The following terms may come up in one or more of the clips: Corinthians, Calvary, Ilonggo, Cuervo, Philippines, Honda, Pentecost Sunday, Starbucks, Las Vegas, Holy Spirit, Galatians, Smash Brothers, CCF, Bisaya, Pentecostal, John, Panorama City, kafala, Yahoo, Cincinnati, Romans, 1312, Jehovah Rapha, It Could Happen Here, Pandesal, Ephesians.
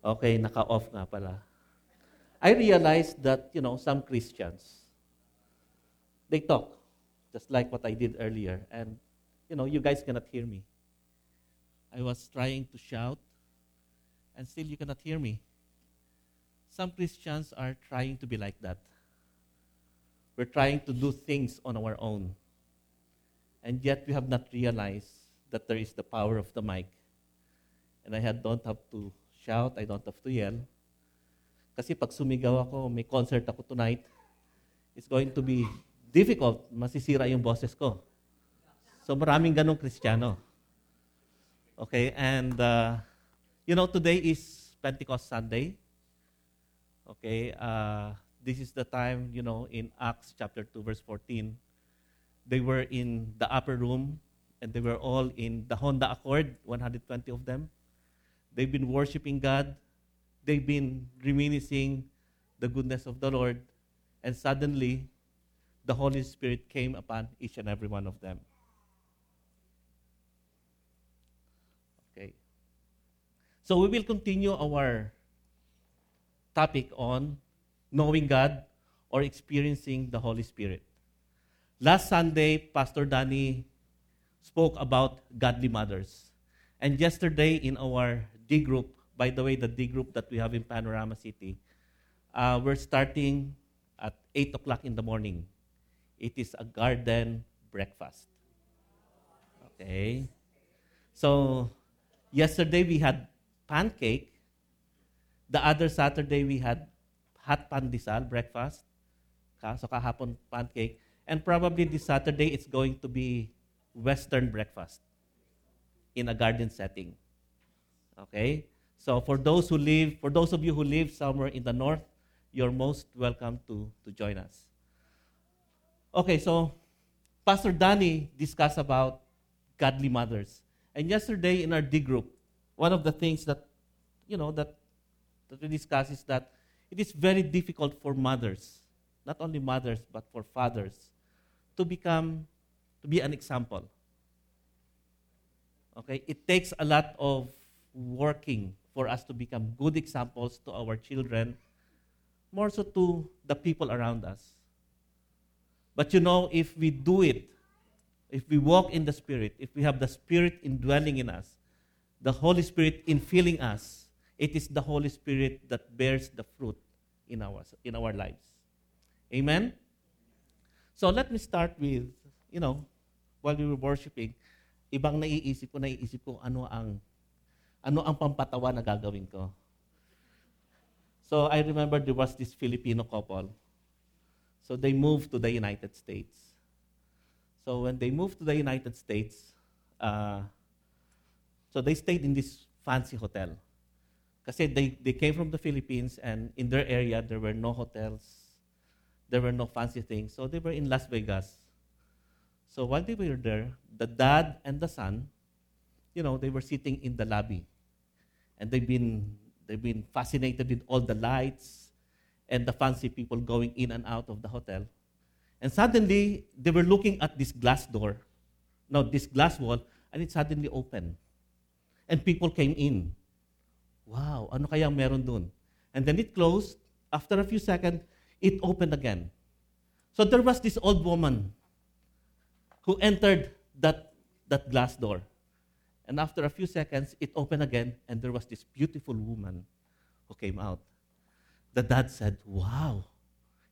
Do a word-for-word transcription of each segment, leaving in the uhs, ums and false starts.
Okay, naka-off nga pala. I realized that, you know, some Christians, they talk, just like what I did earlier. And, you know, you guys cannot hear me. I was trying to shout, and still you cannot hear me. Some Christians are trying to be like that. We're trying to do things on our own. And yet we have not realized that there is the power of the mic. And I had, don't have to shout, I don't have to yell. Kasi pag sumigaw ako, may concert ako tonight, it's going to be difficult. Masisira yung boses ko. So maraming ganong Kristiyano. Okay, and uh, you know, today is Pentecost Sunday. Okay, uh, this is the time, you know, in Acts chapter two, verse fourteen, they were in the upper room and they were all in the Honda Accord, one hundred twenty of them. They've been worshiping God. They've been reminiscing the goodness of the Lord, and suddenly the Holy Spirit came upon each and every one of them. Okay. So we will continue our topic on knowing God or experiencing the Holy Spirit. Last Sunday, Pastor Danny spoke about godly mothers. And yesterday in our D group, by the way, the D group that we have in Panorama City, uh, we're starting at eight o'clock in the morning. It is a garden breakfast. Okay. So, yesterday we had pancake. The other Saturday we had hot pandesal breakfast. So, kahapon pancake. And probably this Saturday it's going to be Western breakfast in a garden setting. Okay. So for those who live, for those of you who live somewhere in the north, you're most welcome to, to join us. Okay, so Pastor Danny discussed about godly mothers. And yesterday in our D group, one of the things that, you know, that, that we discussed is that it is very difficult for mothers, not only mothers, but for fathers, to become, to be an example. Okay, it takes a lot of working for us to become good examples to our children, more so to the people around us. But you know, if we do it, if we walk in the Spirit, if we have the Spirit indwelling in us, the Holy Spirit infilling us, it is the Holy Spirit that bears the fruit in our, in our lives. Amen? So let me start with, you know, while we were worshiping, ibang naiisip ko, naiisip ko ano ang Ano ang pampatawa na gagawin ko? So I remember there was this Filipino couple. So they moved to the United States. So when they moved to the United States, uh, so they stayed in this fancy hotel. Kasi they, they came from the Philippines, and in their area, there were no hotels. There were no fancy things. So they were in Las Vegas. So while they were there, the dad and the son, you know, they were sitting in the lobby, and they've been they've been fascinated with all the lights and the fancy people going in and out of the hotel. And suddenly, they were looking at this glass door, no, this glass wall, and it suddenly opened, and people came in. Wow, ano kaya meron dun? And then it closed. After a few seconds, it opened again. So there was this old woman who entered that that glass door. And after a few seconds, it opened again, and there was this beautiful woman who came out. The dad said, "Wow.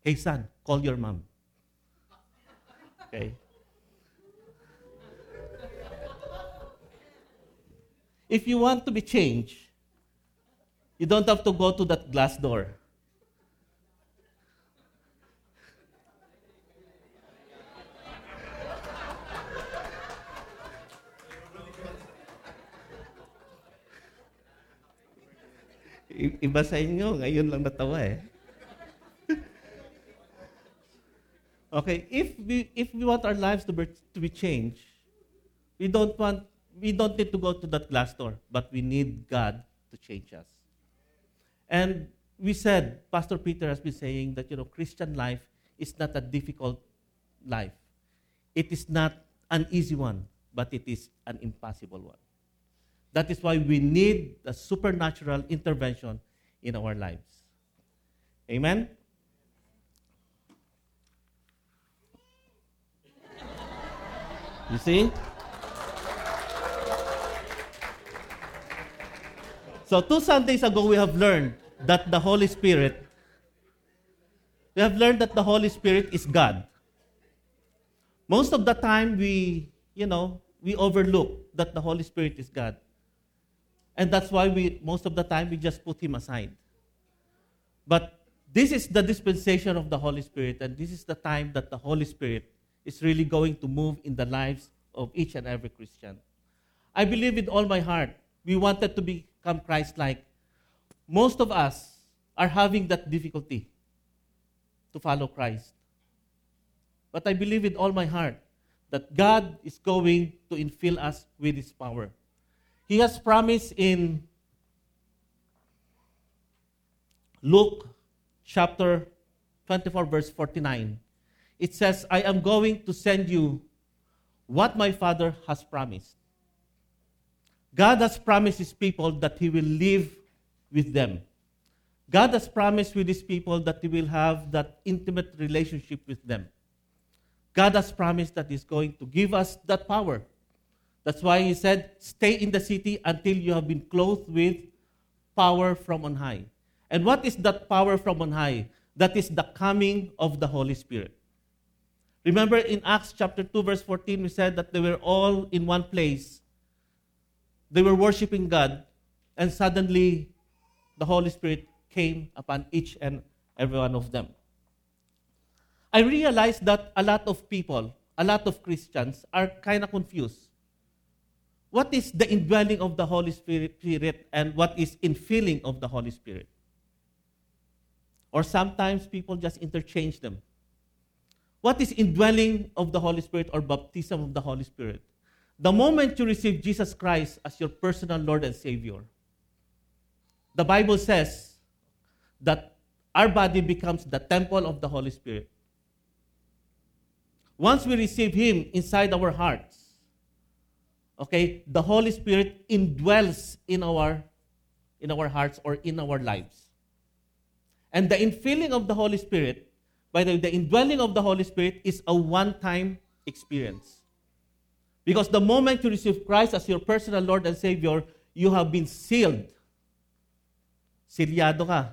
Hey, son, call your mom." Okay. If you want to be changed, you don't have to go to that glass door. Iba sa inyo, ngayon lang natawa eh. Okay, if we if we want our lives to be, to be changed, we don't want we don't need to go to that glass door, but we need God to change us. And we said, Pastor Peter has been saying that, you know, Christian life is not a difficult life. It is not an easy one, but it is an impossible one. That is why we need a supernatural intervention in our lives. Amen? You see? So two Sundays ago, we have learned that the Holy Spirit, we have learned that the Holy Spirit is God. Most of the time, we, you know, we overlook that the Holy Spirit is God. And that's why we, most of the time, we just put Him aside. But this is the dispensation of the Holy Spirit, and this is the time that the Holy Spirit is really going to move in the lives of each and every Christian. I believe with all my heart, we wanted to become Christ-like. Most of us are having that difficulty to follow Christ. But I believe with all my heart that God is going to infill us with His power. He has promised in Luke chapter twenty-four, verse forty-nine. It says, I am going to send you what my Father has promised. God has promised His people that He will live with them. God has promised with His people that He will have that intimate relationship with them. God has promised that He's going to give us that power. That's why He said, stay in the city until you have been clothed with power from on high. And what is that power from on high? That is the coming of the Holy Spirit. Remember in Acts chapter two, verse fourteen, we said that they were all in one place. They were worshiping God, and suddenly the Holy Spirit came upon each and every one of them. I realized that a lot of people, a lot of Christians are kind of confused. What is the indwelling of the Holy Spirit and what is infilling of the Holy Spirit? Or sometimes people just interchange them. What is indwelling of the Holy Spirit or baptism of the Holy Spirit? The moment you receive Jesus Christ as your personal Lord and Savior, the Bible says that our body becomes the temple of the Holy Spirit. Once we receive Him inside our hearts, okay, the Holy Spirit indwells in our, in our hearts or in our lives. And the infilling of the Holy Spirit, by the way, the indwelling of the Holy Spirit is a one-time experience. Because the moment you receive Christ as your personal Lord and Savior, you have been sealed. Selyado ka.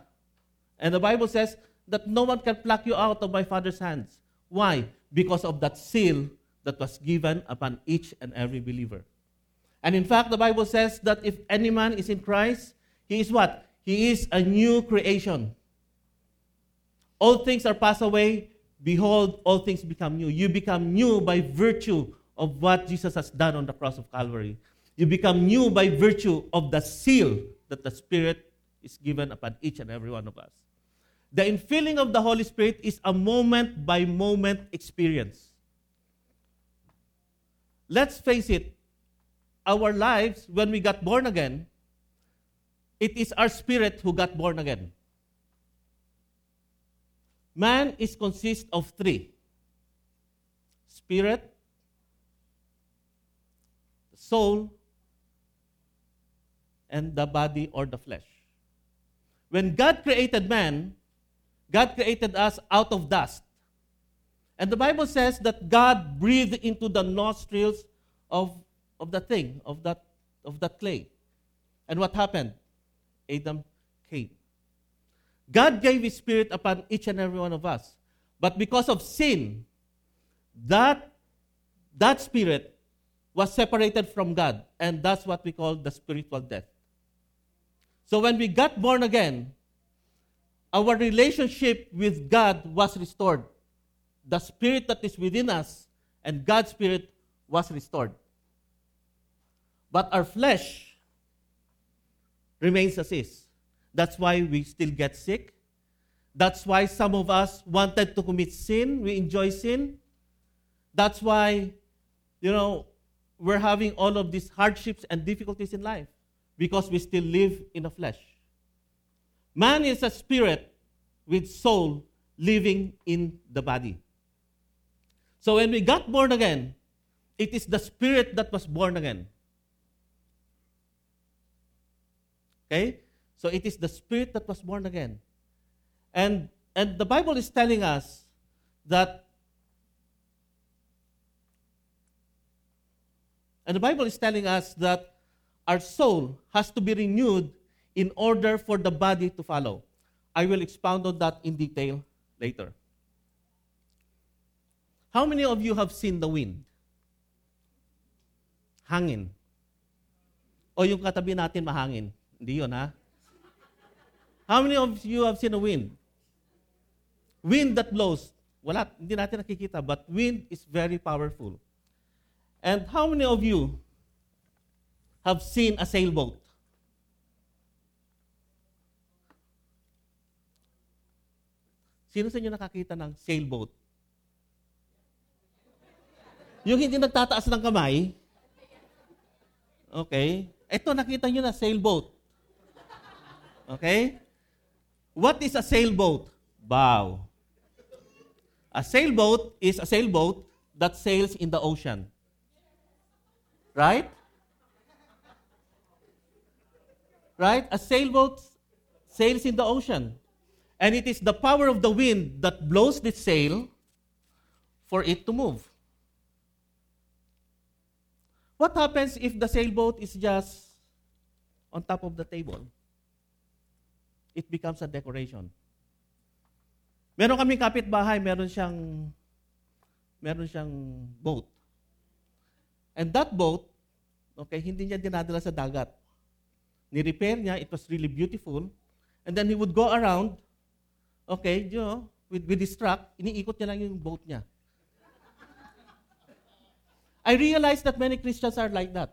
And the Bible says that no one can pluck you out of my Father's hands. Why? Because of that seal that was given upon each and every believer. And in fact, the Bible says that if any man is in Christ, he is what? He is a new creation. All things are passed away. Behold, all things become new. You become new by virtue of what Jesus has done on the cross of Calvary. You become new by virtue of the seal that the Spirit is given upon each and every one of us. The infilling of the Holy Spirit is a moment-by-moment experience. Let's face it, our lives, when we got born again, it is our spirit who got born again. Man is consists of three. Spirit, soul, and the body or the flesh. When God created man, God created us out of dust. And the Bible says that God breathed into the nostrils of, of the thing, of that, of that clay. And what happened? Adam came. God gave His Spirit upon each and every one of us. But because of sin, that, that Spirit was separated from God. And that's what we call the spiritual death. So when we got born again, our relationship with God was restored. The Spirit that is within us and God's Spirit was restored. But our flesh remains as is. That's why we still get sick. That's why some of us wanted to commit sin. We enjoy sin. That's why, you know, we're having all of these hardships and difficulties in life because we still live in the flesh. Man is a spirit with soul living in the body. So when we got born again, it is the spirit that was born again. Okay? So it is the Spirit that was born again. And and the Bible is telling us that And the Bible is telling us that our soul has to be renewed in order for the body to follow. I will expound on that in detail later. How many of you have seen the wind? Hangin. O yung katabi natin mahangin. Hindi yun, ha? How many of you have seen a wind? Wind that blows. Wala, hindi natin nakikita, but wind is very powerful. And how many of you have seen a sailboat? Sino sa inyo nakakita ng sailboat? Yung hindi nagtataas ng kamay. Okay. Ito, nakita nyo na sailboat. Okay. What is a sailboat? Bow. A sailboat is a sailboat that sails in the ocean. Right? Right? A sailboat sails in the ocean. And it is the power of the wind that blows the sail for it to move. What happens if the sailboat is just on top of the table? It becomes a decoration. Meron kaming kapitbahay, meron siyang, meron siyang boat. And that boat, okay, hindi niya dinadala sa dagat. Ni-repair niya, it was really beautiful. And then he would go around, okay, you know, with, with his truck, iniikot niya lang yung boat niya. I realize that many Christians are like that.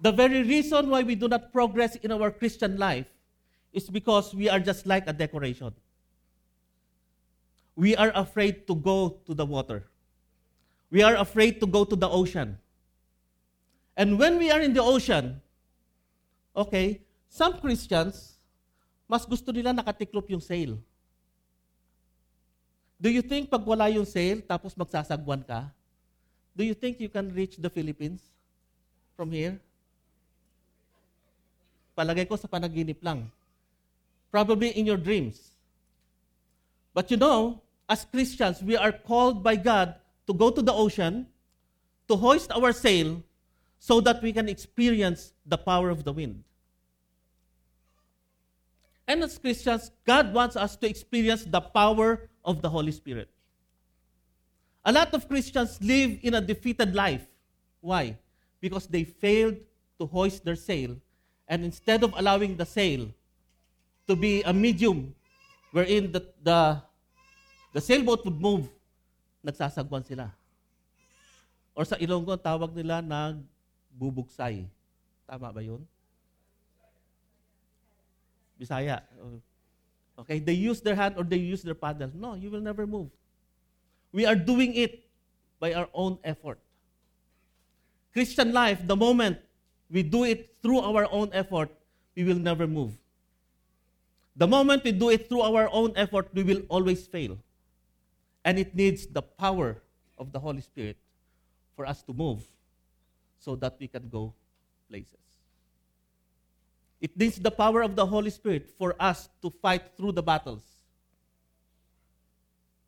The very reason why we do not progress in our Christian life is because we are just like a decoration. We are afraid to go to the water. We are afraid to go to the ocean. And when we are in the ocean, okay, some Christians, mas gusto nila nakatiklop yung sail. Do you think pag wala yung sail, tapos magsasagwan ka, do you think you can reach the Philippines from here? Palagay ko sa panaginip lang. Probably in your dreams. But you know, as Christians, we are called by God to go to the ocean, to hoist our sail, so that we can experience the power of the wind. And as Christians, God wants us to experience the power of the Holy Spirit. A lot of Christians live in a defeated life. Why? Because they failed to hoist their sail, and instead of allowing the sail to be a medium wherein the, the, the sailboat would move, nagsasagwan sila. Or sa Ilonggo, tawag nila nagbubugsay. Tama ba yun? Bisaya. Okay, they use their hand or they use their paddle. No, you will never move. We are doing it by our own effort. Christian life, the moment we do it through our own effort, we will never move. The moment we do it through our own effort, we will always fail. And it needs the power of the Holy Spirit for us to move so that we can go places. It needs the power of the Holy Spirit for us to fight through the battles.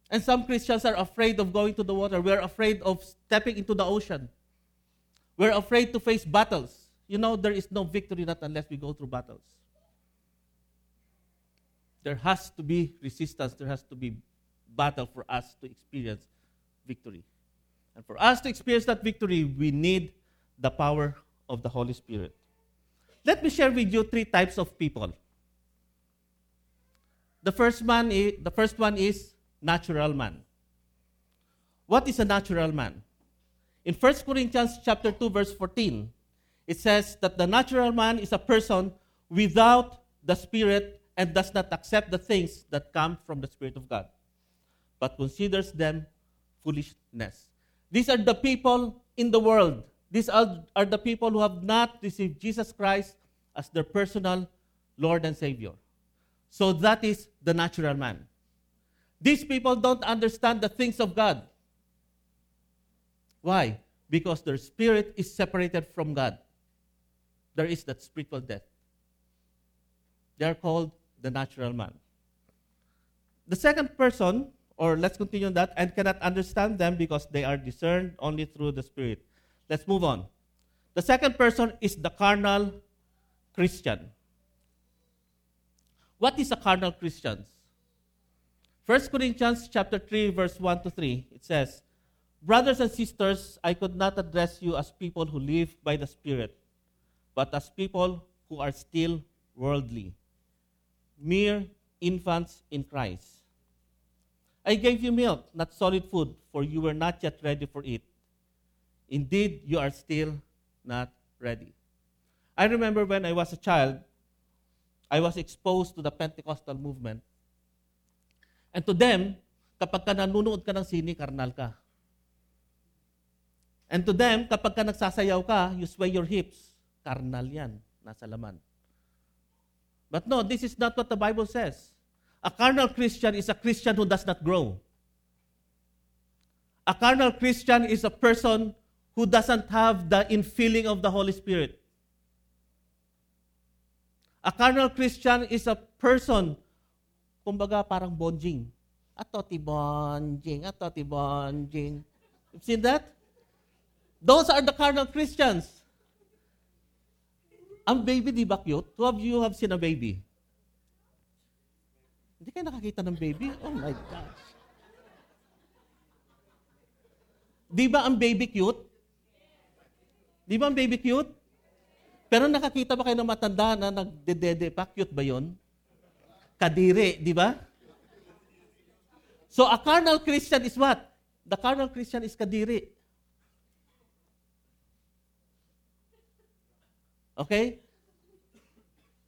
And some Christians are afraid of going to the water. We're afraid of stepping into the ocean. We're afraid to face battles. You know, there is no victory not unless we go through battles. There has to be resistance. There has to be battle for us to experience victory. And for us to experience that victory, we need the power of the Holy Spirit. Let me share with you three types of people. The first man is, the first one is natural man. What is a natural man? In First Corinthians chapter two verse fourteen, it says that the natural man is a person without the Spirit and does not accept the things that come from the Spirit of God, but considers them foolishness. These are the people in the world. These are, are the people who have not received Jesus Christ as their personal Lord and Savior. So that is the natural man. These people don't understand the things of God. Why? Because their spirit is separated from God. There is that spiritual death. They are called the natural man. The second person, or let's continue on that, and cannot understand them because they are discerned only through the Spirit. Let's move on. The second person is the carnal Christian. What is a carnal Christian? First Corinthians chapter three, verse one to three, it says, "Brothers and sisters, I could not address you as people who live by the Spirit, but as people who are still worldly, mere infants in Christ. I gave you milk, not solid food, for you were not yet ready for it. Indeed, you are still not ready." I remember when I was a child, I was exposed to the Pentecostal movement. And to them, kapag ka nanunood ka ng sini, karnal ka. And to them, kapag ka nagsasayaw ka, you sway your hips, karnal yan, nasa laman. But no, this is not what the Bible says. A carnal Christian is a Christian who does not grow. A carnal Christian is a person who doesn't have the infilling of the Holy Spirit. A carnal Christian is a person, kumbaga parang bonjing. Atoti bonjing, atoti bonjing. You've seen that? Those are the carnal Christians. Ang baby, di ba cute? Two of you have seen a baby. Hindi kayo nakakita ng baby? Oh my gosh. Di ba ang baby cute? Di ba ang baby cute? Pero nakakita ba kayo ng matanda na nagdedede pa? Cute ba yun? Kadiri, di ba? So a carnal Christian is what? The carnal Christian is kadiri. Okay?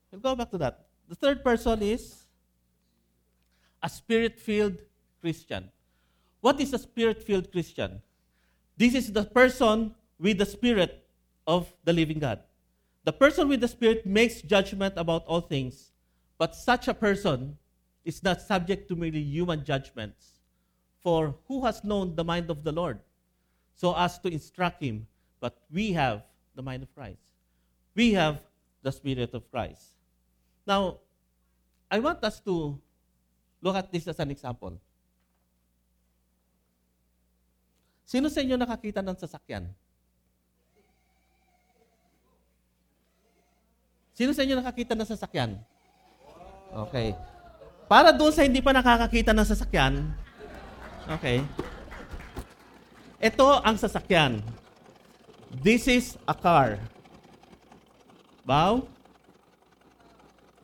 We'll go back to that. The third person is a spirit-filled Christian. What is a spirit-filled Christian? This is the person with the Spirit of the living God. The person with the Spirit makes judgment about all things, but such a person is not subject to merely human judgments. For who has known the mind of the Lord so as to instruct him? But we have the mind of Christ. We have the Spirit of Christ. Now, I want us to look at this as an example. Sino sa inyo nakakita ng sasakyan? Sino sa inyo nakakita ng sasakyan? Okay. Para doon sa hindi pa nakakakita ng sasakyan, okay. Ito ang sasakyan. This is a car. Bow?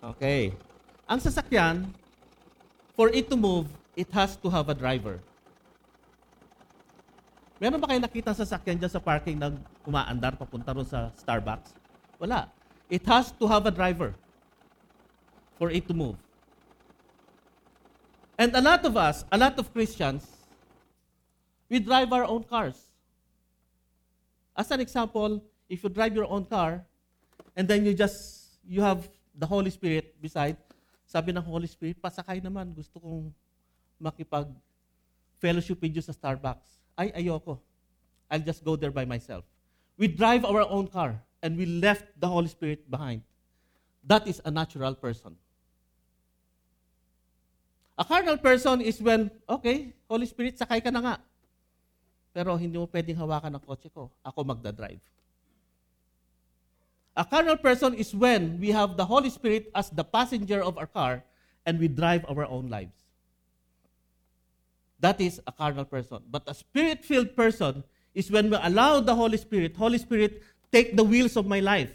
Okay. Ang sasakyan, for it to move, it has to have a driver. Meron ba kayo nakita ng sasakyan dyan sa parking na umaandar papunta ron sa Starbucks? Wala. It has to have a driver for it to move. And a lot of us, a lot of Christians, we drive our own cars. As an example, if you drive your own car, and then you just, you have the Holy Spirit beside, sabi ng Holy Spirit, pasakay naman, gusto kong makipag-fellowship with you sa Starbucks. Ay, ayoko. I'll just go there by myself. We drive our own car. And we left the Holy Spirit behind. That is a natural person. A carnal person is when, okay, Holy Spirit, sakay ka na nga. Pero hindi mo pwedeng hawakan ang kotse ko. Ako magdadrive. A carnal person is when we have the Holy Spirit as the passenger of our car and we drive our own lives. That is a carnal person. But a Spirit-filled person is when we allow the Holy Spirit, Holy Spirit, take the wheels of my life.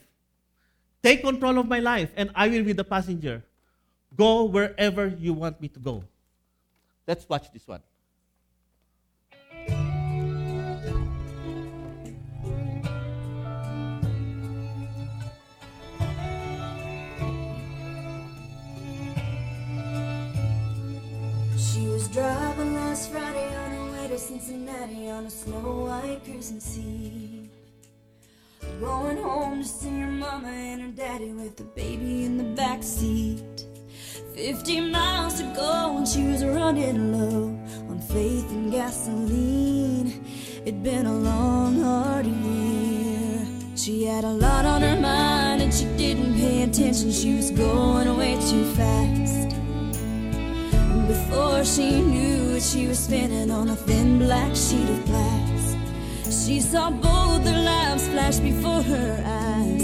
Take control of my life, and I will be the passenger. Go wherever you want me to go. Let's watch this one. She was driving last Friday on her way to Cincinnati on a snow-white cruising sea. Going home to see her mama and her daddy with the baby in the backseat. Fifty miles to go and she was running low on faith and gasoline. It'd been a long, hard year. She had a lot on her mind. that she didn't pay attention, she was going away too fast. Before she knew it, she was spinning on a thin black sheet of glass. She saw both their lives flash before her eyes.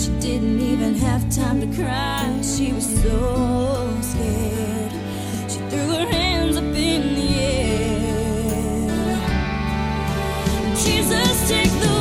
She didn't even have time to cry, she was so scared. She threw her hands up in the air. Jesus, take the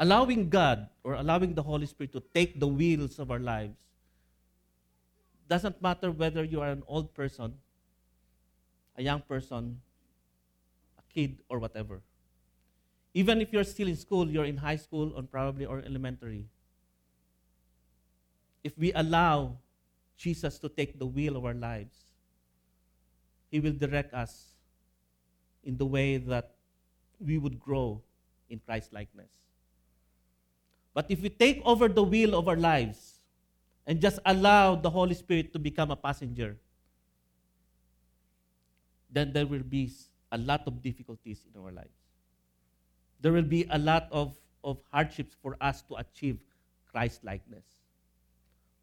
allowing God or allowing the Holy Spirit to take the wheels of our lives. Doesn't matter whether you are an old person, a young person, a kid, or whatever. Even if you're still in school, you're in high school or probably or elementary. If we allow Jesus to take the wheel of our lives, He will direct us in the way that we would grow in Christ-likeness. But if we take over the wheel of our lives and just allow the Holy Spirit to become a passenger, then there will be a lot of difficulties in our lives. There will be a lot of, of hardships for us to achieve Christ-likeness.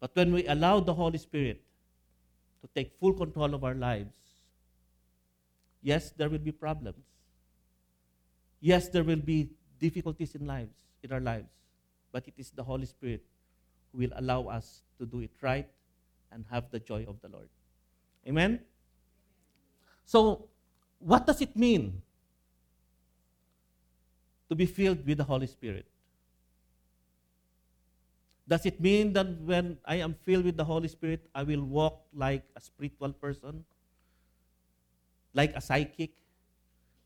But when we allow the Holy Spirit to take full control of our lives, yes, there will be problems. Yes, there will be difficulties in lives, in our lives. But it is the Holy Spirit who will allow us to do it right and have the joy of the Lord. Amen? So, what does it mean to be filled with the Holy Spirit? Does it mean that when I am filled with the Holy Spirit, I will walk like a spiritual person, like a psychic?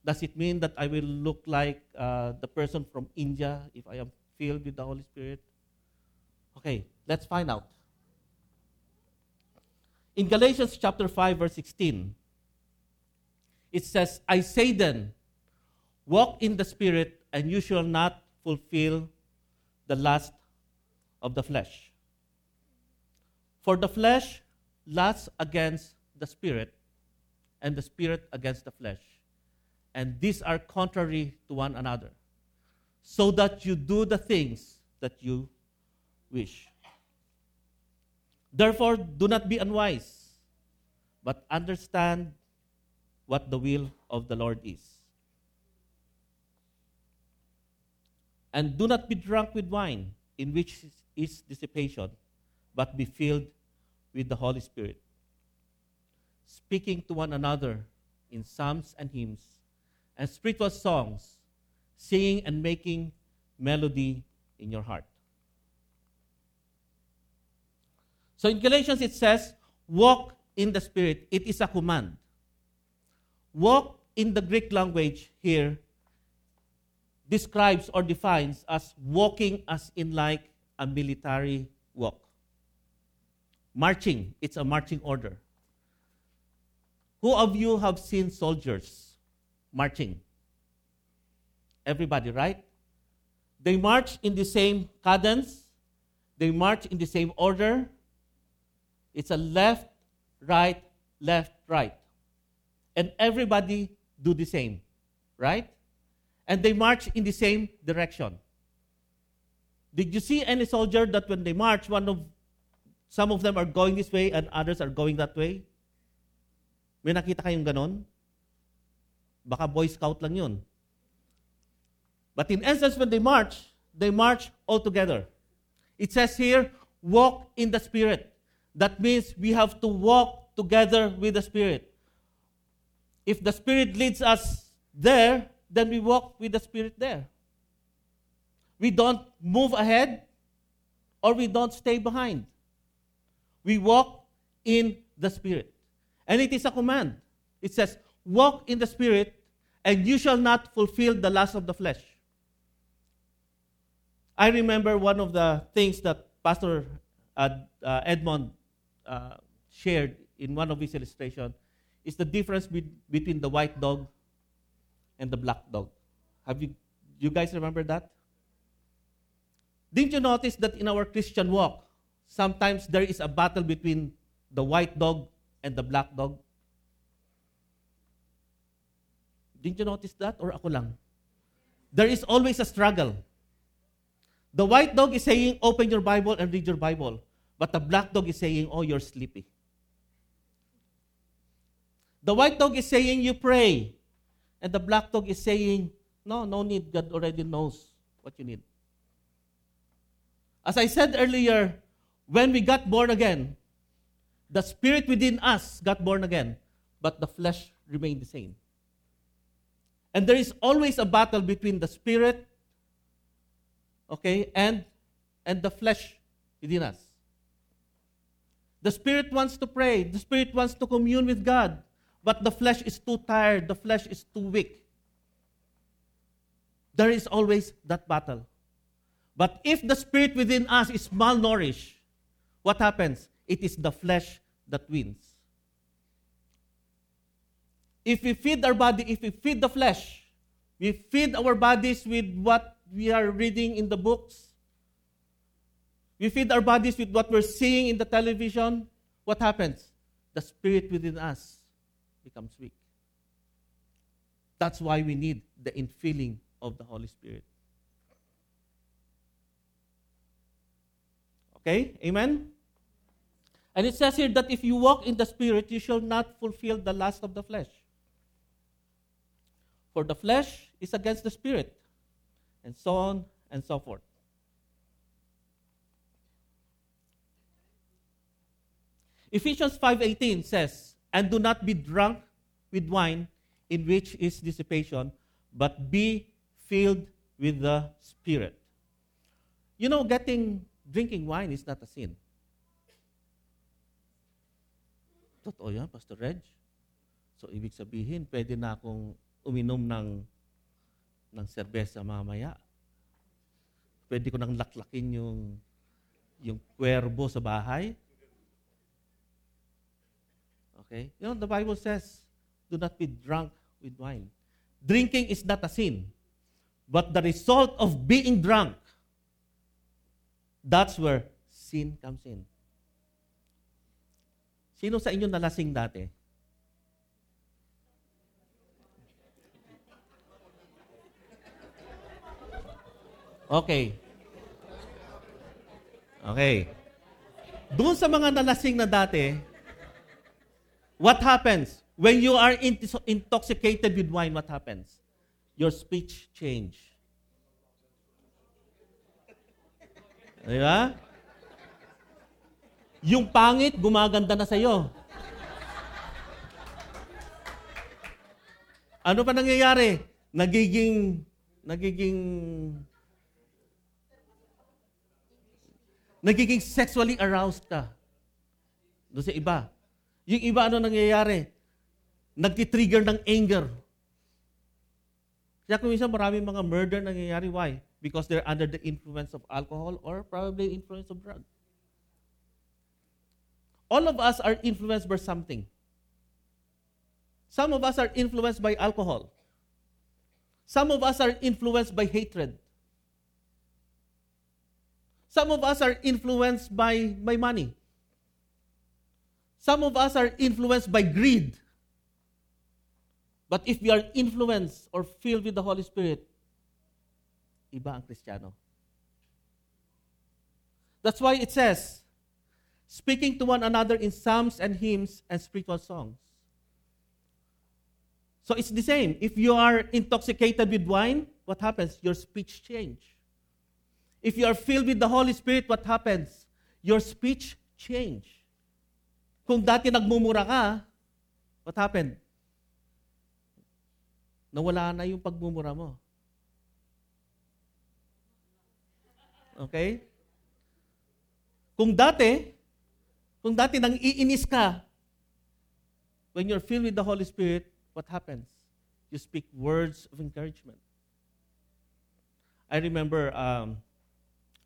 Does it mean that I will look like uh, the person from India if I am filled with the Holy Spirit? Okay, let's find out. In Galatians chapter five, verse sixteen, it says, I say then, walk in the Spirit, and you shall not fulfill the lust of the flesh. For the flesh lusts against the Spirit, and the spirit against the flesh. And these are contrary to one another, so that you do the things that you wish. Therefore, do not be unwise, but understand what the will of the Lord is. And do not be drunk with wine, in which is dissipation, but be filled with the Holy Spirit, speaking to one another in psalms and hymns and spiritual songs, singing and making melody in your heart. So in Galatians it says, walk in the Spirit. It is a command. Walk in the Greek language here describes or defines as walking as in like a military walk. Marching, it's a marching order. Who of you have seen soldiers marching? Everybody, right? They march in the same cadence. They march in the same order. It's a left, right, left, right. And everybody do the same, right? And they march in the same direction. Did you see any soldier that when they march, one of some of them are going this way and others are going that way? May nakita kayong ganon? Baka Boy Scout lang yun. But in essence, when they march, they march all together. It says here, walk in the Spirit. That means we have to walk together with the Spirit. If the Spirit leads us there, then we walk with the Spirit there. We don't move ahead or we don't stay behind. We walk in the Spirit. And it is a command. It says, walk in the Spirit, and you shall not fulfill the lust of the flesh. I remember one of the things that Pastor uh, uh, Edmond uh, shared in one of his illustrations is the difference be- between the white dog and the black dog. Have you, you guys remember that? Didn't you notice that in our Christian walk, sometimes there is a battle between the white dog and the black dog? Didn't you notice that? Or ako lang? There is always a struggle. The white dog is saying, open your Bible and read your Bible. But the black dog is saying, oh, you're sleepy. The white dog is saying, you pray. And the black dog is saying, no, no need. God already knows what you need. As I said earlier, when we got born again, the spirit within us got born again, but the flesh remained the same. And there is always a battle between the spirit, okay, and, and the flesh within us. The spirit wants to pray. The spirit wants to commune with God, but the flesh is too tired. The flesh is too weak. There is always that battle. But if the spirit within us is malnourished, what happens? It is the flesh that wins. If we feed our body, if we feed the flesh, we feed our bodies with what we are reading in the books, we feed our bodies with what we're seeing in the television, what happens? The spirit within us becomes weak. That's why we need the infilling of the Holy Spirit. Okay? Amen? And it says here that if you walk in the Spirit, you shall not fulfill the lust of the flesh. For the flesh is against the Spirit, and so on and so forth. Ephesians five eighteen says, and do not be drunk with wine, in which is dissipation, but be filled with the Spirit. You know, getting drinking wine is not a sin. Totoo yan, Pastor Reg. So, ibig sabihin, pwede na akong uminom ng, ng serbesa mamaya. Pwede ko nang laklakin yung, yung cuervo sa bahay. Okay? You know, the Bible says, do not be drunk with wine. Drinking is not a sin. But the result of being drunk, that's where sin comes in. Sino sa inyo nalasing dati? Okay. Okay. Doon sa mga nalasing na dati, what happens? When you are intoxicated with wine, what happens? Your speech change. Diba? Yung pangit, gumaganda na sa'yo. Ano pa nangyayari? Nagiging, nagiging, nagiging sexually aroused ka. Doon sa iba. Yung iba, ano nangyayari? Nagtitrigger ng anger. Kaya kung minsan maraming mga murder nangyayari. Why? Because they're under the influence of alcohol or probably influence of drug. All of us are influenced by something. Some of us are influenced by alcohol. Some of us are influenced by hatred. Some of us are influenced by, by money. Some of us are influenced by greed. But if we are influenced or filled with the Holy Spirit, iba ang Kristiyano. That's why it says, speaking to one another in psalms and hymns and spiritual songs. So it's the same. If you are intoxicated with wine, what happens? Your speech change. If you are filled with the Holy Spirit, what happens? Your speech change. Kung dati nagmumura ka, what happened? Nawala na yung pagmumura mo. Okay? Kung dati, kung dati nang iinis ka, when you're filled with the Holy Spirit, what happens? You speak words of encouragement. I remember um,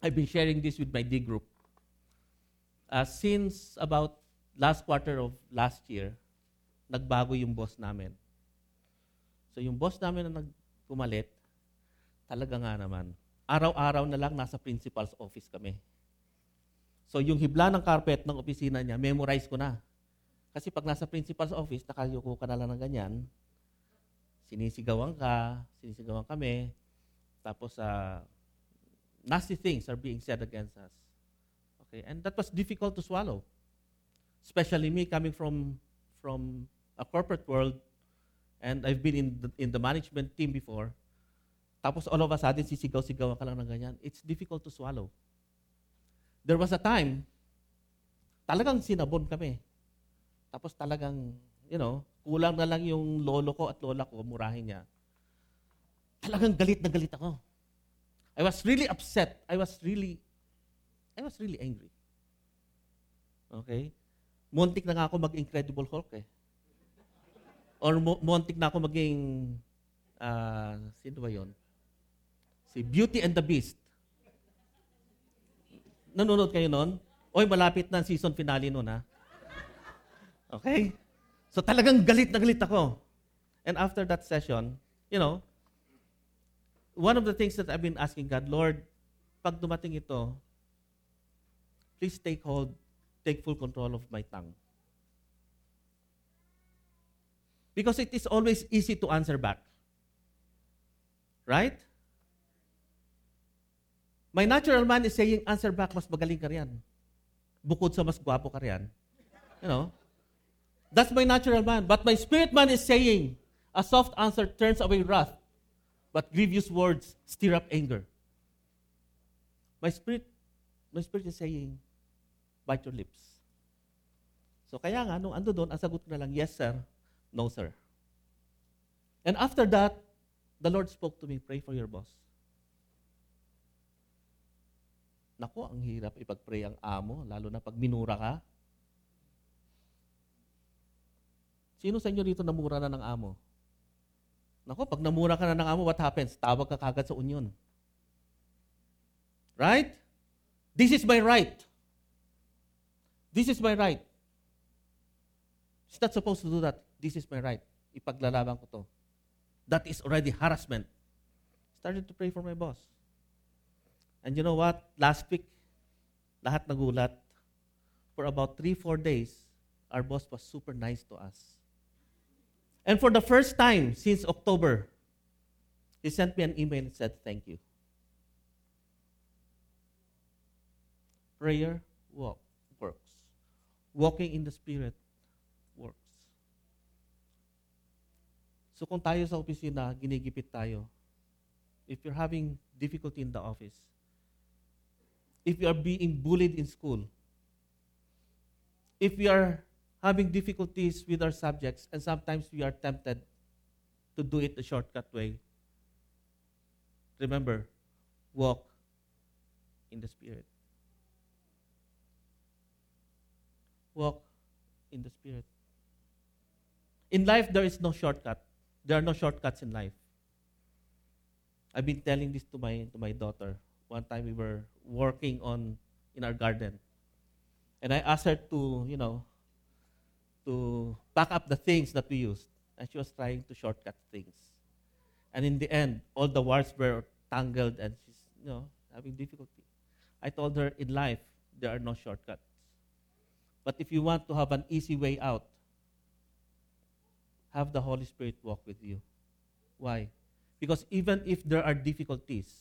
I've been sharing this with my D group. Uh, since about last quarter of last year, nagbago yung boss namin. So yung boss namin na nagpumalit, talaga nga naman, araw-araw na lang nasa principal's office kami. So yung hibla ng carpet ng opisina niya, memorize ko na. Kasi pag nasa principal's office, nakayuko ka na lang ng ganyan, sinisigawan ka, sinisigawan kami, tapos uh, nasty things are being said against us. Okay, and that was difficult to swallow. Especially me coming from from a corporate world, and I've been in the, in the management team before. Tapos all of a sudden, sisigaw-sigawan ka lang ng ganyan. It's difficult to swallow. There was a time, talagang sinabon kami. Tapos talagang, you know, kulang na lang yung lolo ko at lola ko, murahin niya. Talagang galit na galit ako. I was really upset. I was really, I was really angry. Okay? Muntik na nga ako mag-Incredible Hulk eh. Or mo- muntik na ako maging... Uh, sino ba yun? Si Beauty and the Beast. Nanonood kayo nun? Oy, malapit na ang season finale nun, ha? Okay? So talagang galit na galit ako. And after that session, you know, one of the things that I've been asking God, Lord, pag dumating ito, please take hold, take full control of my tongue. Because it is always easy to answer back. Right? My natural man is saying, answer back, mas magaling ka riyan. Bukod sa mas gwapo ka riyan. You know? That's my natural man. But my spirit man is saying, a soft answer turns away wrath, but grievous words stir up anger. My spirit, my spirit is saying, bite your lips. So kaya nga, nung ando doon, ang sagot ko na lang, yes sir, no sir. And after that, the Lord spoke to me, pray for your boss. Naku, ang hirap ipag-pray ang amo, lalo na pag minura ka. Sino sa inyo rito namura na ng amo? Naku, pag namura ka na ng amo, what happens? Tawag ka kagad sa union. Right? This is my right. This is my right. It's not supposed to do that. This is my right. Ipaglalaban ko to. That is already harassment. Started to pray for my boss. And you know what? Last week, lahat nagulat. For about three, four days, our boss was super nice to us. And for the first time since October, he sent me an email and said, thank you. Prayer walk, works. Walking in the Spirit works. So kung tayo sa opisina, ginigipit tayo. If you're having difficulty in the office, if you are being bullied in school, if we are having difficulties with our subjects, and sometimes we are tempted to do it the shortcut way, remember, walk in the Spirit. Walk in the Spirit. In life, there is no shortcut. There are no shortcuts in life. I've been telling this to my to my daughter. One time we were working on in our garden. And I asked her to, you know, to pack up the things that we used. And she was trying to shortcut things. And in the end, all the wires were tangled and she's, you know, having difficulty. I told her, in life, there are no shortcuts. But if you want to have an easy way out, have the Holy Spirit walk with you. Why? Because even if there are difficulties,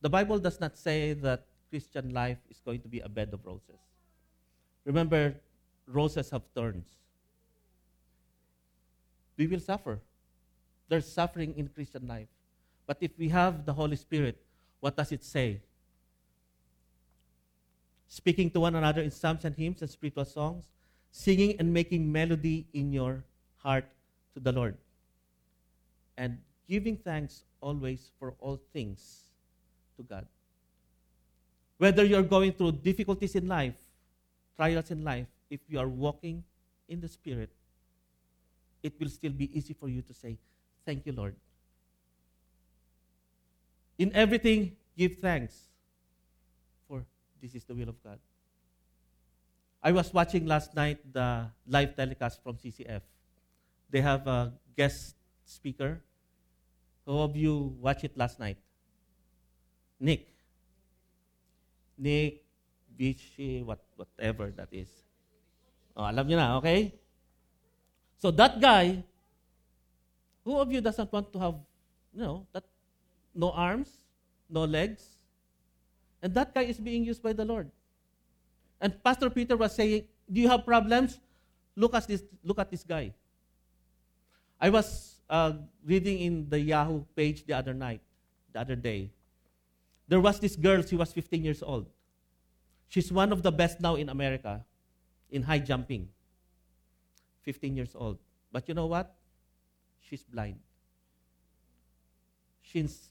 the Bible does not say that Christian life is going to be a bed of roses. Remember, roses have thorns. We will suffer. There's suffering in Christian life. But if we have the Holy Spirit, what does it say? Speaking to one another in psalms and hymns and spiritual songs, singing and making melody in your heart to the Lord, and giving thanks always for all things to God. Whether you're going through difficulties in life, trials in life, if you are walking in the Spirit, it will still be easy for you to say, thank you, Lord. In everything, give thanks, for this is the will of God. I was watching last night the live telecast from C C F. They have a guest speaker. Who of you watched it last night? Nick. Nick, Vichy, what, whatever that is. Oh, alam niyo na, okay? So that guy, who of you doesn't want to have, you know, that no arms, no legs? And that guy is being used by the Lord. And Pastor Peter was saying, do you have problems? Look at this, look at this guy. I was uh, reading in the Yahoo page the other night, the other day. There was this girl, she was fifteen years old. She's one of the best now in America in high jumping. fifteen years old. But you know what? She's blind. She's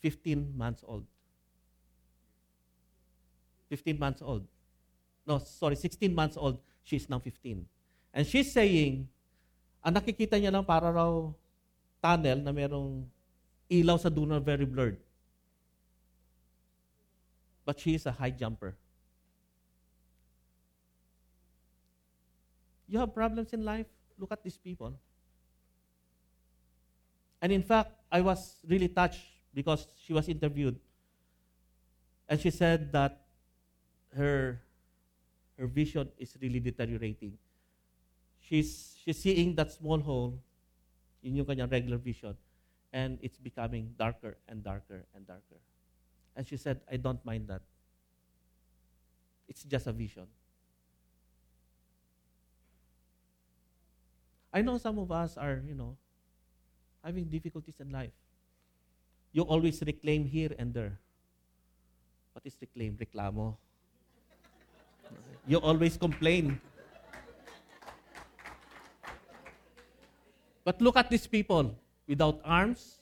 fifteen months old. fifteen months old. No, sorry, sixteen months old. She's now fifteen. And she's saying, ang nakikita niya lang para raw tunnel na merong ilaw sa dulo, very blurred. But she is a high jumper. You have problems in life? Look at these people. And in fact, I was really touched because she was interviewed. And she said that her, her vision is really deteriorating. She's, she's seeing that small hole in yung kanyang regular vision. And it's becoming darker and darker and darker. And she said, I don't mind that. It's just a vision. I know some of us are, you know, having difficulties in life. You always reclaim here and there. What is reclaim? Reklamo. You always complain. But look at these people, without arms,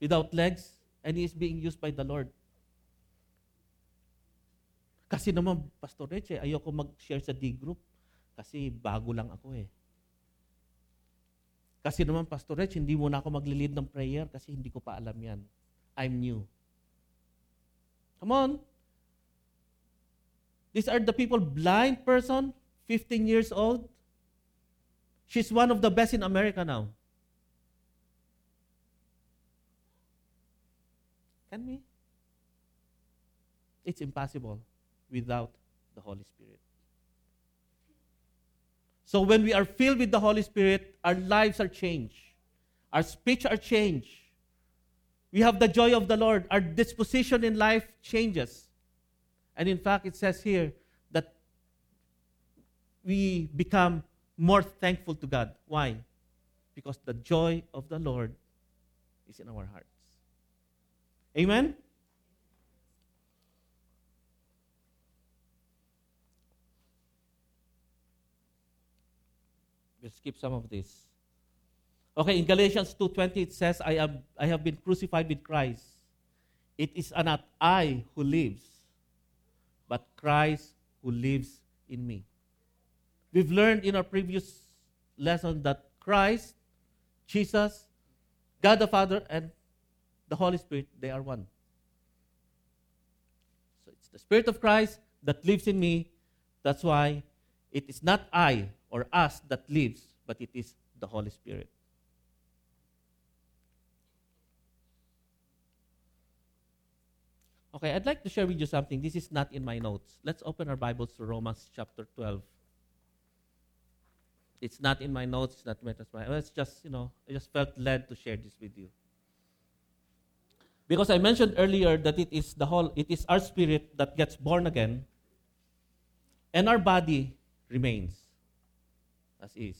without legs, and he is being used by the Lord. Kasi naman, Pastor Reche, ayoko mag-share sa D-group kasi bago lang ako eh. Kasi naman, Pastor Rich, hindi muna ako maglilid ng prayer kasi hindi ko pa alam yan. I'm new. Come on. These are the people, blind person, fifteen years old. She's one of the best in America now. Can we? It's impossible without the Holy Spirit. So when we are filled with the Holy Spirit, our lives are changed. Our speech are changed. We have the joy of the Lord. Our disposition in life changes. And in fact, it says here that we become more thankful to God. Why? Because the joy of the Lord is in our hearts. Amen? We'll skip some of this. Okay, in Galatians two twenty, it says, I am, I have been crucified with Christ. It is not I who lives, but Christ who lives in me. We've learned in our previous lesson that Christ, Jesus, God the Father, and the Holy Spirit, they are one. So it's the Spirit of Christ that lives in me. That's why it is not I or us that lives, but it is the Holy Spirit. Okay, I'd like to share with you something. This is not in my notes. Let's open our Bibles to Romans chapter twelve. It's not in my notes. It's not in my notes. It's just, you know, I just felt led to share this with you. Because I mentioned earlier that it is the whole, it is our spirit that gets born again, and our body remains as is.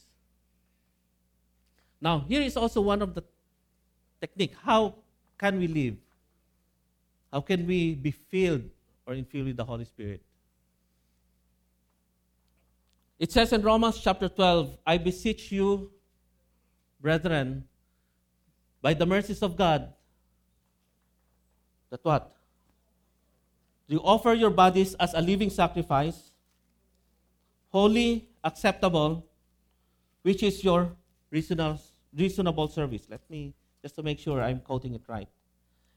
Now, here is also one of the techniques. How can we live? How can we be filled or infilled with the Holy Spirit? It says in Romans chapter twelve, I beseech you, brethren, by the mercies of God, that what? You offer your bodies as a living sacrifice, holy, acceptable, which is your reasonable, reasonable service. Let me, just to make sure I'm quoting it right.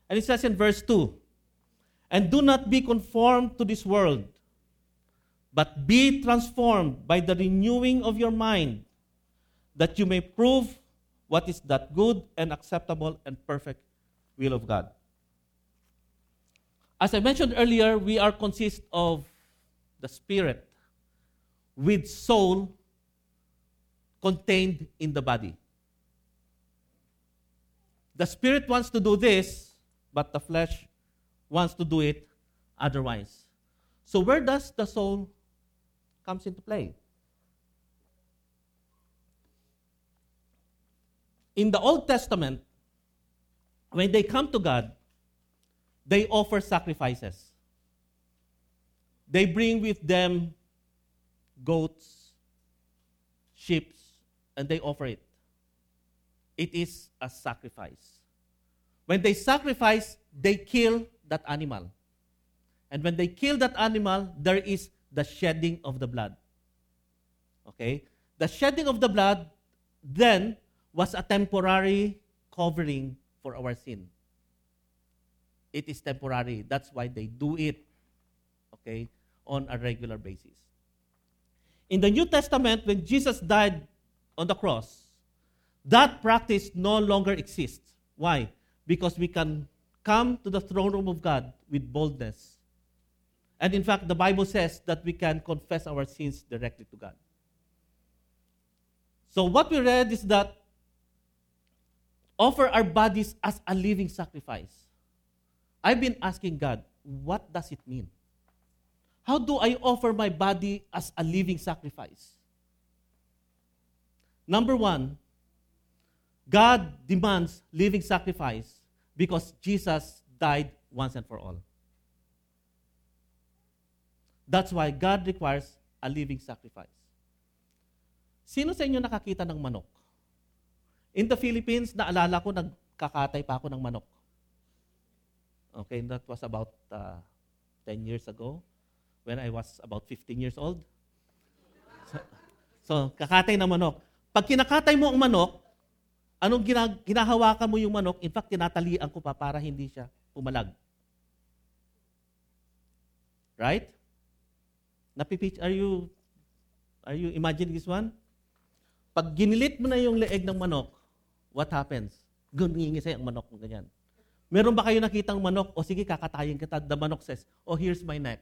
And it says in verse two, and do not be conformed to this world, but be transformed by the renewing of your mind, that you may prove what is that good and acceptable and perfect will of God. As I mentioned earlier, we are consist of the spirit with soul contained in the body. The spirit wants to do this, but the flesh wants to do it otherwise. So where does the soul comes into play? In the Old Testament, when they come to God, they offer sacrifices. They bring with them goats, sheep, and they offer it. It is a sacrifice. When they sacrifice, they kill that animal. And when they kill that animal, there is the shedding of the blood. Okay? The shedding of the blood then was a temporary covering for our sin. It is temporary. That's why they do it, okay, on a regular basis. In the New Testament, when Jesus died on the cross, that practice no longer exists. Why? Because we can come to the throne room of God with boldness. And in fact, the Bible says that we can confess our sins directly to God. So what we read is that offer our bodies as a living sacrifice. I've been asking God, what does it mean? How do I offer my body as a living sacrifice? Number one, God demands living sacrifice because Jesus died once and for all. That's why God requires a living sacrifice. Sino sa inyo nakakita ng manok? In the Philippines, naalala ko, nagkakatay pa ako ng manok. Okay, that was about uh, ten years ago when I was about fifteen years old. So, so kakatay ng manok. Pag kinakatay mo ang manok, anong gina- ginahawakan mo yung manok? In fact, tinatalian ko pa para hindi siya pumalag. Right? Napipitch, are you are you imagining this one? Pag ginilit mo na yung leeg ng manok, what happens? Gumingisay ang manok ng ganyan. Meron ba kayo nakitang manok? O sige, kakatayin kita. The manok says, oh, here's my neck.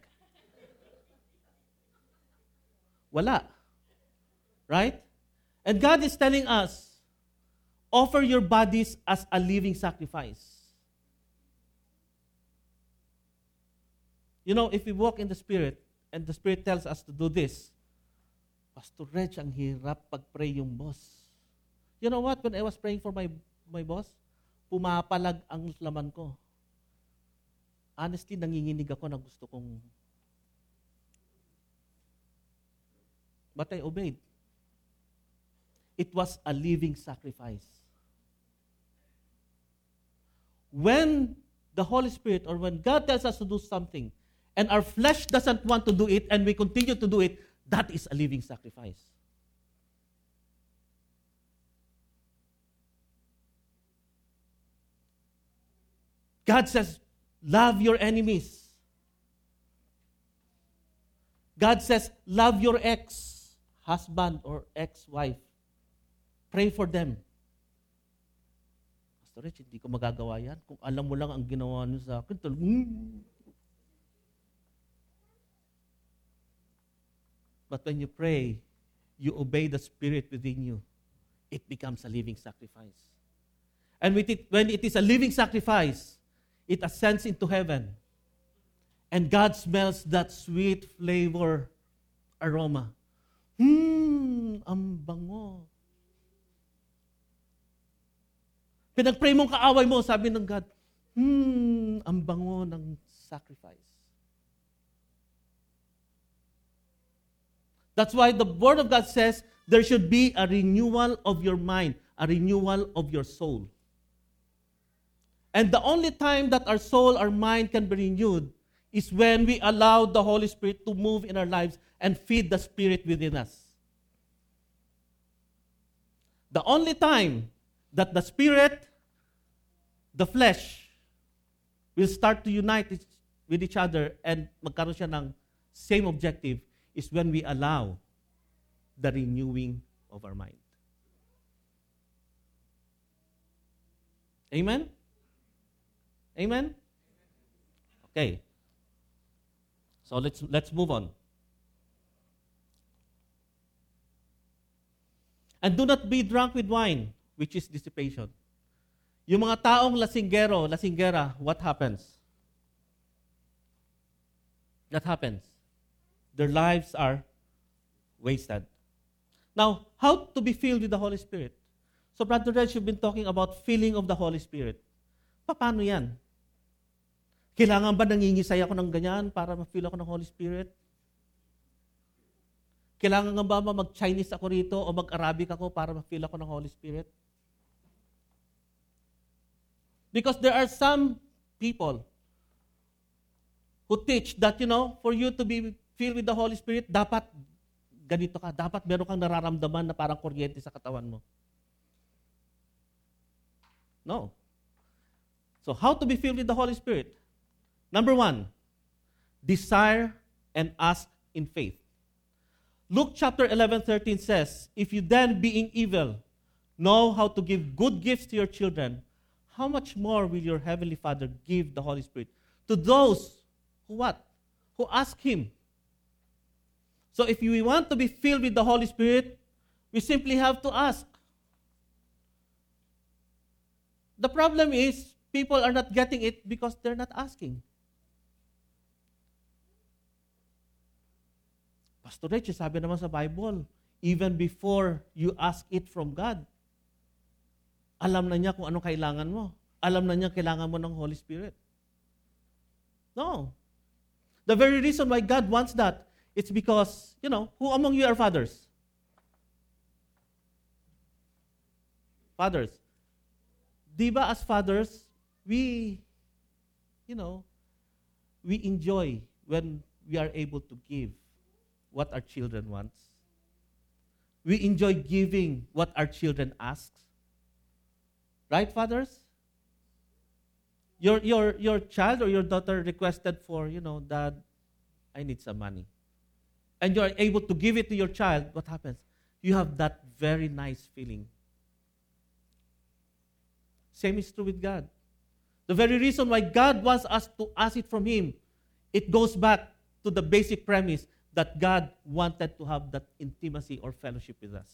Wala. Right? And God is telling us, offer your bodies as a living sacrifice. You know, if we walk in the Spirit, and the Spirit tells us to do this, Pastor Reg, ang hirap pag-pray yung boss. You know what? When I was praying for my my boss, pumapalag ang laman ko. Honestly, nanginginig ako na gusto kong... But I obeyed. It was a living sacrifice. When the Holy Spirit or when God tells us to do something, and our flesh doesn't want to do it, and we continue to do it, that is a living sacrifice. God says, love your enemies. God says, love your ex-husband or ex-wife. Pray for them. Pastor Rich, hindi ko magagawa yan. Kung alam mo lang ang ginawa niyo sa akin, talagang... But when you pray, you obey the Spirit within you. It becomes a living sacrifice. And with it, when it is a living sacrifice, it ascends into heaven. And God smells that sweet flavor aroma. Hmm, ang bango. Pinag-pray mong kaaway mo, sabi ng God, hmm, ang bango ng sacrifice. That's why the Word of God says there should be a renewal of your mind, a renewal of your soul. And the only time that our soul, our mind can be renewed is when we allow the Holy Spirit to move in our lives and feed the Spirit within us. The only time that the Spirit, the flesh, will start to unite with each other and magkaroon siya ng same objective is when we allow the renewing of our mind. Amen? Amen? Okay. So let's let's move on. And do not be drunk with wine, which is dissipation. Yung mga taong lasinggero, lasinggera, what happens? That happens. Their lives are wasted. Now, how to be filled with the Holy Spirit? So, Brother Reg, you've been talking about filling of the Holy Spirit. Paano yan? Kailangan ba nangingisay ako ng ganyan para ma-fill ako ng Holy Spirit? Kailangan ba mag-Chinese ako rito o mag-Arabic ako para ma-fill ako ng Holy Spirit? Because there are some people who teach that, you know, for you to be filled with the Holy Spirit, dapat ganito ka. Dapat meron kang nararamdaman na parang kuryente sa katawan mo. No. So how to be filled with the Holy Spirit? Number one, desire and ask in faith. Luke chapter eleven thirteen says, if you then, being evil, know how to give good gifts to your children, how much more will your Heavenly Father give the Holy Spirit to those who what? Who ask Him. So if we want to be filled with the Holy Spirit, we simply have to ask. The problem is people are not getting it because they're not asking. Pastor Rich, sabi naman sa Bible, even before you ask it from God, alam na niya kung anong kailangan mo. Alam na niya kailangan mo ng Holy Spirit. No. The very reason why God wants that, it's because, you know, who among you are fathers? Fathers. Di ba as fathers, we, you know, we enjoy when we are able to give what our children want. We enjoy giving what our children ask. Right, fathers? Your, your, your child or your daughter requested for, you know, Dad, I need some money. And you are able to give it to your child, what happens? You have that very nice feeling. Same is true with God. The very reason why God wants us to ask it from Him, it goes back to the basic premise that God wanted to have that intimacy or fellowship with us.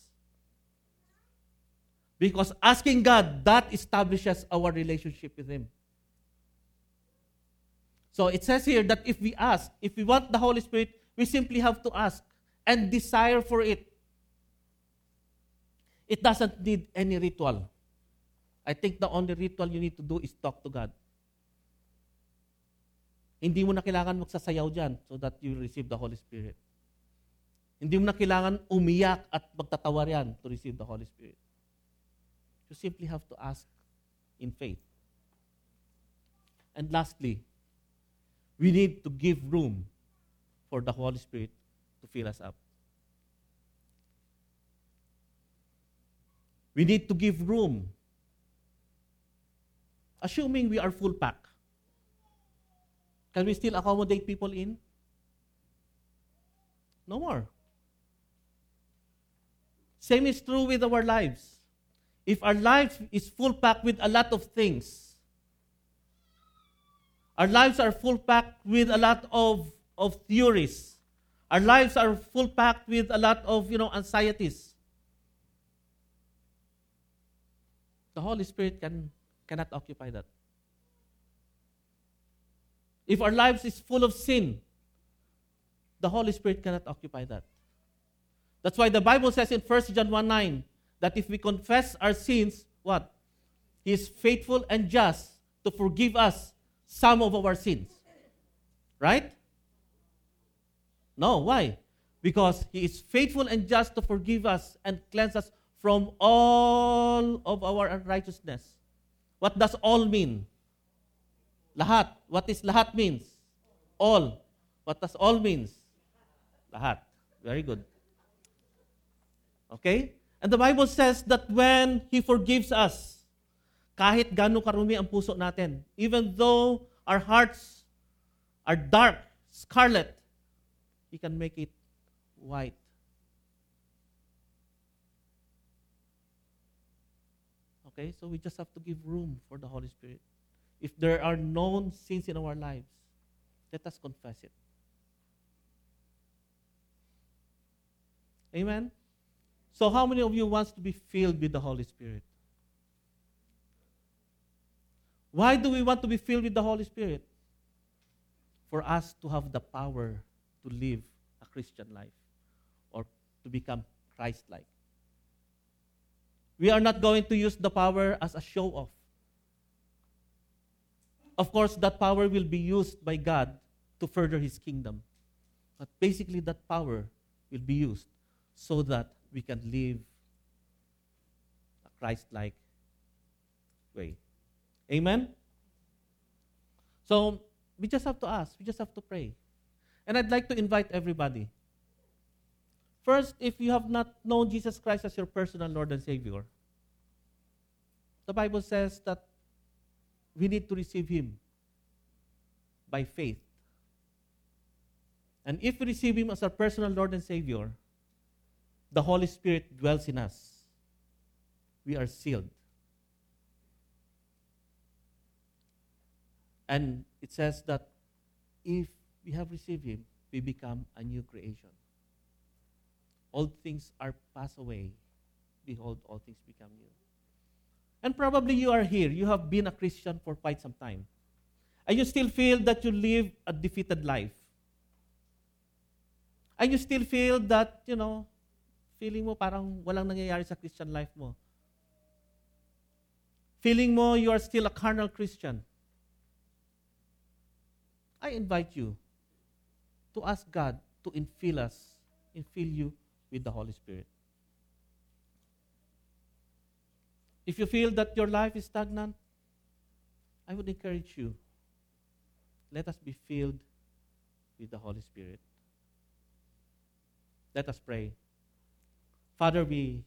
Because asking God, that establishes our relationship with Him. So it says here that if we ask, if we want the Holy Spirit, we simply have to ask and desire for it. It doesn't need any ritual. I think the only ritual you need to do is talk to God. Hindi mo na kailangan magsasayaw dyan so that you receive the Holy Spirit. Hindi mo na kailangan umiyak at magtatawar yan to receive the Holy Spirit. You simply have to ask in faith. And lastly, we need to give room for the Holy Spirit to fill us up. We need to give room. Assuming we are full pack, can we still accommodate people in? No more. Same is true with our lives. If our life is full packed with a lot of things, our lives are full packed with a lot of, of theories. Our lives are full packed with a lot of, you know, anxieties. The Holy Spirit can cannot occupy that. If our lives is full of sin, the Holy Spirit cannot occupy that. That's why the Bible says in First John one nine, that if we confess our sins, what? He is faithful and just to forgive us some of our sins. Right? No, why? Because He is faithful and just to forgive us and cleanse us from all of our unrighteousness. What does all mean? Lahat. What is lahat means? All. What does all means? Lahat. Very good. Okay? And the Bible says that when He forgives us, kahit gano'ng karumi ang puso natin, even though our hearts are dark, scarlet, He can make it white. Okay? So we just have to give room for the Holy Spirit. If there are known sins in our lives, let us confess it. Amen? So how many of you wants to be filled with the Holy Spirit? Why do we want to be filled with the Holy Spirit? For us to have the power to live a Christian life or to become Christ-like. We are not going to use the power as a show-off. Of course, that power will be used by God to further His kingdom. But basically, that power will be used so that we can live a Christ-like way. Amen? So, we just have to ask. We just have to pray. And I'd like to invite everybody. First, if you have not known Jesus Christ as your personal Lord and Savior, the Bible says that we need to receive Him by faith. And if we receive Him as our personal Lord and Savior, the Holy Spirit dwells in us. We are sealed. And it says that if we have received Him, we become a new creation. All things are passed away. Behold, all things become new. And probably you are here. You have been a Christian for quite some time. And you still feel that you live a defeated life. And you still feel that, you know, feeling mo parang walang nangyayari sa Christian life mo. Feeling mo you are still a carnal Christian. I invite you to ask God to infill us, infill you with the Holy Spirit. If you feel that your life is stagnant, I would encourage you, let us be filled with the Holy Spirit. Let us pray. Father, we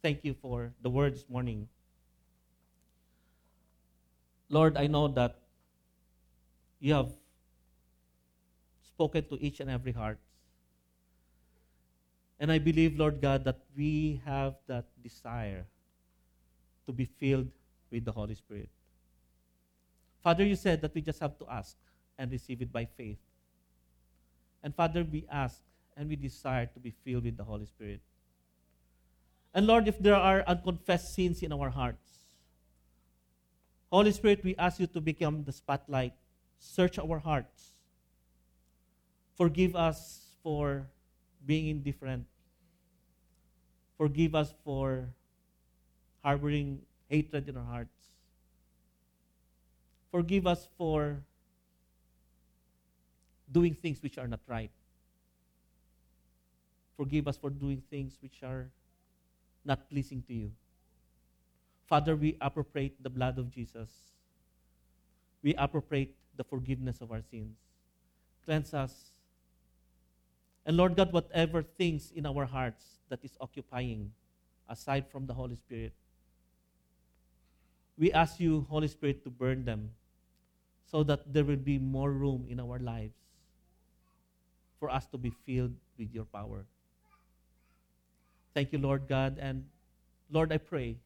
thank You for the word this morning. Lord, I know that You have spoken to each and every heart. And I believe, Lord God, that we have that desire to be filled with the Holy Spirit. Father, You said that we just have to ask and receive it by faith. And Father, we ask and we desire to be filled with the Holy Spirit. And Lord, if there are unconfessed sins in our hearts, Holy Spirit, we ask You to become the spotlight search our hearts. Forgive us for being indifferent. Forgive us for harboring hatred in our hearts. Forgive us for doing things which are not right. Forgive us for doing things which are not pleasing to you. Father, we appropriate the blood of Jesus. We appropriate the forgiveness of our sins. Cleanse us. And Lord God, whatever things in our hearts that is occupying aside from the Holy Spirit, we ask you, Holy Spirit, to burn them so that there will be more room in our lives for us to be filled with your power. Thank you, Lord God. And Lord, I pray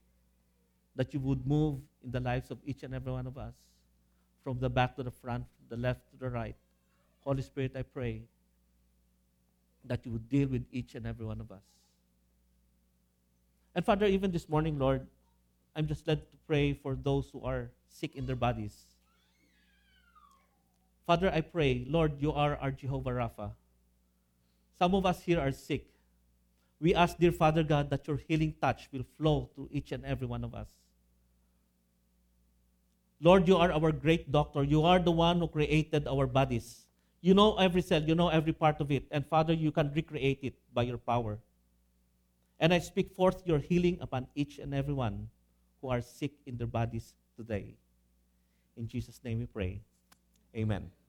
that you would move in the lives of each and every one of us, from the back to the front, from the left to the right. Holy Spirit, I pray that you would deal with each and every one of us. And Father, even this morning, Lord, I'm just led to pray for those who are sick in their bodies. Father, I pray, Lord, you are our Jehovah Rapha. Some of us here are sick. We ask, dear Father God, that your healing touch will flow through each and every one of us. Lord, you are our great doctor. You are the one who created our bodies. You know every cell. You know every part of it. And Father, you can recreate it by your power. And I speak forth your healing upon each and every one who are sick in their bodies today. In Jesus' name we pray. Amen.